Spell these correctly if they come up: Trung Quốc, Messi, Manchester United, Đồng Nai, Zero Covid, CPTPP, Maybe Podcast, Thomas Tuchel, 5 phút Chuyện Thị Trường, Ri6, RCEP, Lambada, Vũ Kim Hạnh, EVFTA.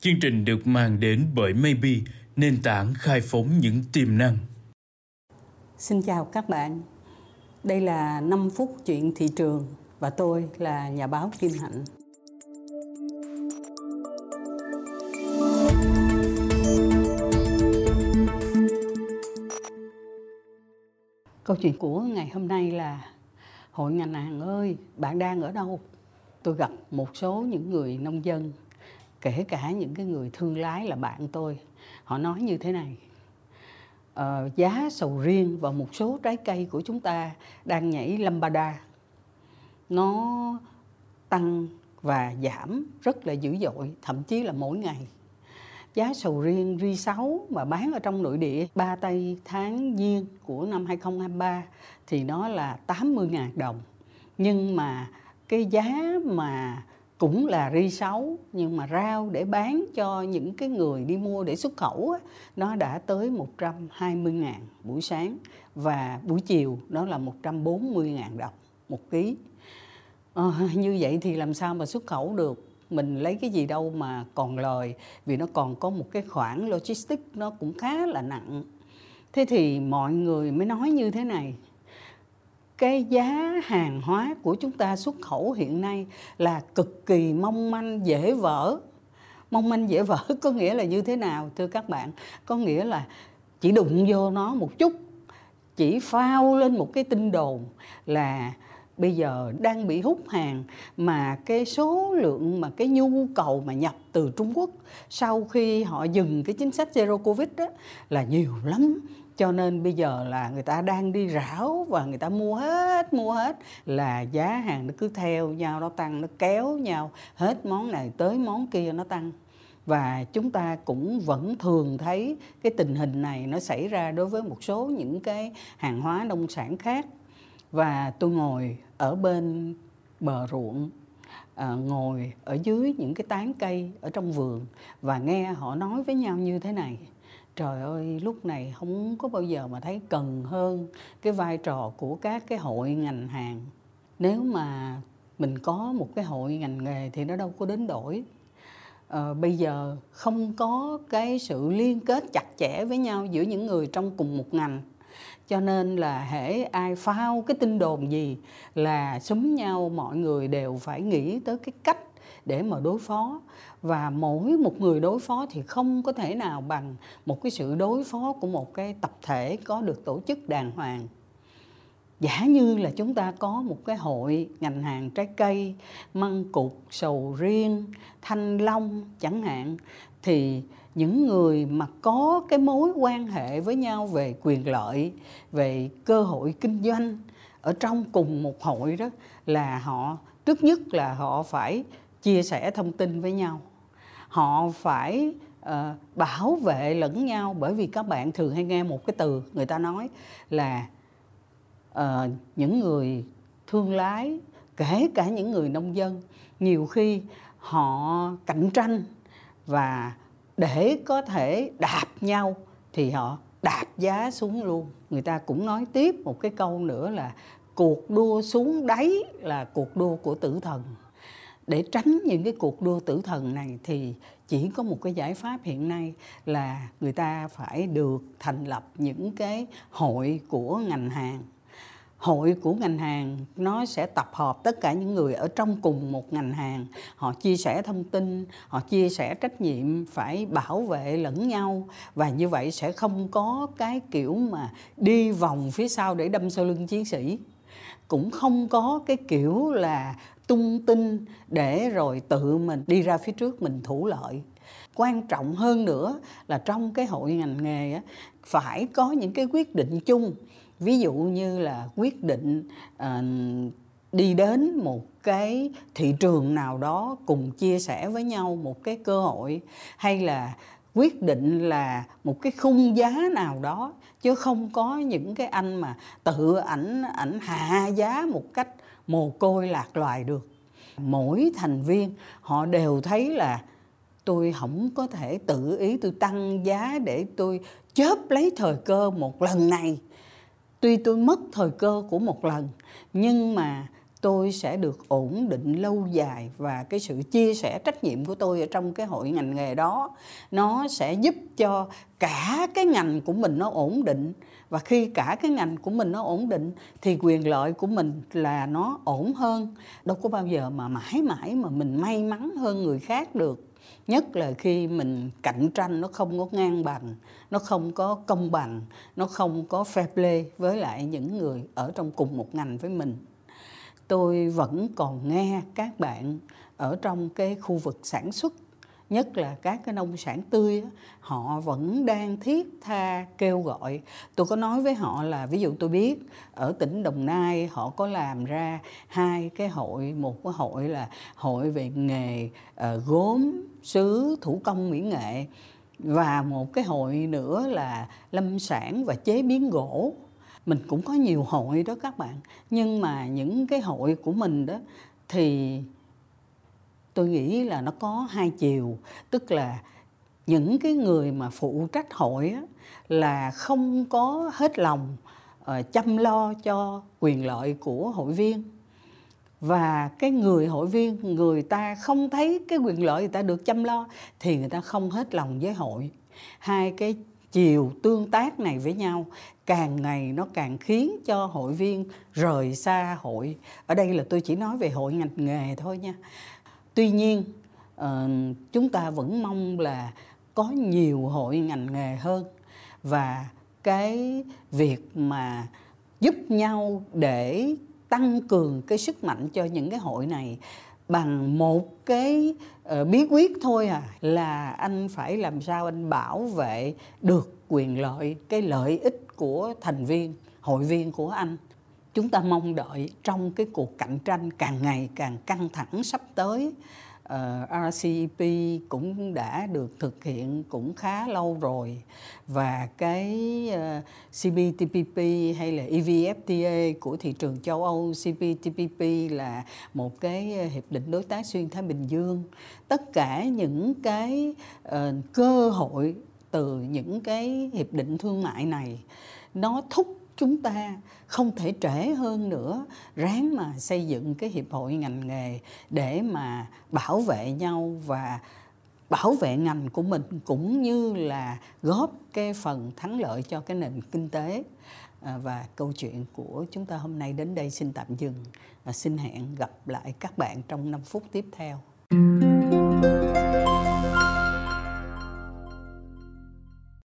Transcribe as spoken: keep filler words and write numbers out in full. Chương trình được mang đến bởi Maybe, nền tảng khai phóng những tiềm năng. Xin chào các bạn. Đây là năm phút chuyện thị trường và tôi là nhà báo Kim Hạnh. Câu chuyện của ngày hôm nay là: Hội ngành hàng ơi, bạn đang ở đâu? Tôi gặp một số những người nông dân, kể cả những cái người thương lái là bạn tôi. Họ nói như thế này: ờ, giá sầu riêng và một số trái cây của chúng ta đang nhảy lambada. Nó tăng và giảm rất là dữ dội, thậm chí là mỗi ngày. Giá sầu riêng Ri sáu mà bán ở trong nội địa ba tây tháng Giêng của năm hai không hai ba thì nó là tám mươi nghìn đồng. Nhưng mà cái giá mà cũng là Ri sáu nhưng mà rau để bán cho những cái người đi mua để xuất khẩu á, nó đã tới một trăm hai mươi nghìn buổi sáng và buổi chiều nó là một trăm bốn mươi nghìn đồng một ký. À, như vậy thì làm sao mà xuất khẩu được? Mình lấy cái gì đâu mà còn lời, vì nó còn có một cái khoản logistics nó cũng khá là nặng. Thế thì mọi người mới nói như thế này: cái giá hàng hóa của chúng ta xuất khẩu hiện nay là cực kỳ mong manh dễ vỡ. Mong manh dễ vỡ có nghĩa là như thế nào thưa các bạn? Có nghĩa là chỉ đụng vô nó một chút, chỉ phao lên một cái tin đồn là bây giờ đang bị hút hàng, mà cái số lượng mà cái nhu cầu mà nhập từ Trung Quốc sau khi họ dừng cái chính sách Zero Covid đó là nhiều lắm. Cho nên bây giờ là người ta đang đi rảo và người ta mua hết, mua hết là giá hàng nó cứ theo nhau, nó tăng, nó kéo nhau, hết món này tới món kia nó tăng. Và chúng ta cũng vẫn thường thấy cái tình hình này nó xảy ra đối với một số những cái hàng hóa nông sản khác. Và tôi ngồi ở bên bờ ruộng, à, ngồi ở dưới những cái tán cây ở trong vườn và nghe họ nói với nhau như thế này: trời ơi, lúc này không có bao giờ mà thấy cần hơn cái vai trò của các cái hội ngành hàng. Nếu mà mình có một cái hội ngành nghề thì nó đâu có đến đổi. À, bây giờ không có cái sự liên kết chặt chẽ với nhau giữa những người trong cùng một ngành. Cho nên là hễ ai phao cái tin đồn gì là xúm nhau, mọi người đều phải nghĩ tới cái cách để mà đối phó. Và mỗi một người đối phó thì không có thể nào bằng một cái sự đối phó của một cái tập thể có được tổ chức đàng hoàng. Giả như là chúng ta có một cái hội ngành hàng trái cây, măng cụt, sầu riêng, thanh long chẳng hạn, thì những người mà có cái mối quan hệ với nhau về quyền lợi, về cơ hội kinh doanh ở trong cùng một hội đó, là họ trước nhất là họ phải chia sẻ thông tin với nhau. Họ phải uh, bảo vệ lẫn nhau, bởi vì các bạn thường hay nghe một cái từ người ta nói là uh, những người thương lái, kể cả những người nông dân, nhiều khi họ cạnh tranh và để có thể đạp nhau thì họ đạp giá xuống luôn. Người ta cũng nói tiếp một cái câu nữa là cuộc đua xuống đáy là cuộc đua của tử thần. Để tránh những cái cuộc đua tử thần này thì chỉ có một cái giải pháp hiện nay là người ta phải được thành lập những cái hội của ngành hàng. Hội của ngành hàng nó sẽ tập hợp tất cả những người ở trong cùng một ngành hàng. Họ chia sẻ thông tin, họ chia sẻ trách nhiệm, phải bảo vệ lẫn nhau. Và như vậy sẽ không có cái kiểu mà đi vòng phía sau để đâm sau lưng chiến sĩ. Cũng không có cái kiểu là tung tin để rồi tự mình đi ra phía trước mình thủ lợi. Quan trọng hơn nữa là trong cái hội ngành nghề á, phải có những cái quyết định chung. Ví dụ như là quyết định uh, đi đến một cái thị trường nào đó cùng chia sẻ với nhau một cái cơ hội, hay là quyết định là một cái khung giá nào đó, chứ không có những cái anh mà tự ảnh ảnh hạ giá một cách mồ côi lạc loài được. Mỗi thành viên họ đều thấy là tôi không có thể tự ý tôi tăng giá để tôi chớp lấy thời cơ một lần này. Tuy tôi mất thời cơ của một lần, nhưng mà tôi sẽ được ổn định lâu dài, và cái sự chia sẻ trách nhiệm của tôi ở trong cái hội ngành nghề đó nó sẽ giúp cho cả cái ngành của mình nó ổn định. Và khi cả cái ngành của mình nó ổn định thì quyền lợi của mình là nó ổn hơn. Đâu có bao giờ mà mãi mãi mà mình may mắn hơn người khác được. Nhất là khi mình cạnh tranh nó không có ngang bằng, nó không có công bằng, nó không có fair play với lại những người ở trong cùng một ngành với mình. Tôi vẫn còn nghe các bạn ở trong cái khu vực sản xuất, nhất là các cái nông sản tươi, họ vẫn đang thiết tha kêu gọi. Tôi có nói với họ là, ví dụ tôi biết ở tỉnh Đồng Nai họ có làm ra hai cái hội, một cái hội là hội về nghề uh, gốm sứ thủ công mỹ nghệ, và một cái hội nữa là lâm sản và chế biến gỗ. Mình cũng có nhiều hội đó các bạn, nhưng mà những cái hội của mình đó thì tôi nghĩ là nó có hai chiều, tức là những cái người mà phụ trách hội á, là không có hết lòng uh, chăm lo cho quyền lợi của hội viên, và cái người hội viên người ta không thấy cái quyền lợi người ta được chăm lo thì người ta không hết lòng với hội. Hai cái chiều tương tác này với nhau càng ngày nó càng khiến cho hội viên rời xa hội. Ở đây là tôi chỉ nói về hội ngành nghề thôi nha. Tuy nhiên, chúng ta vẫn mong là có nhiều hội ngành nghề hơn, và cái việc mà giúp nhau để tăng cường cái sức mạnh cho những cái hội này bằng một cái bí quyết thôi à, là anh phải làm sao anh bảo vệ được quyền lợi, cái lợi ích của thành viên, hội viên của anh. Chúng ta mong đợi trong cái cuộc cạnh tranh càng ngày càng căng thẳng sắp tới, uh, R C E P cũng đã được thực hiện cũng khá lâu rồi, và cái uh, C P T P P hay là E V F T A của thị trường châu Âu, C P T P P là một cái hiệp định đối tác xuyên Thái Bình Dương. Tất cả những cái uh, cơ hội từ những cái hiệp định thương mại này nó thúc chúng ta không thể trễ hơn nữa, ráng mà xây dựng cái hiệp hội ngành nghề để mà bảo vệ nhau và bảo vệ ngành của mình, cũng như là góp cái phần thắng lợi cho cái nền kinh tế. Và câu chuyện của chúng ta hôm nay đến đây xin tạm dừng. Xin hẹn gặp lại các bạn trong năm phút tiếp theo.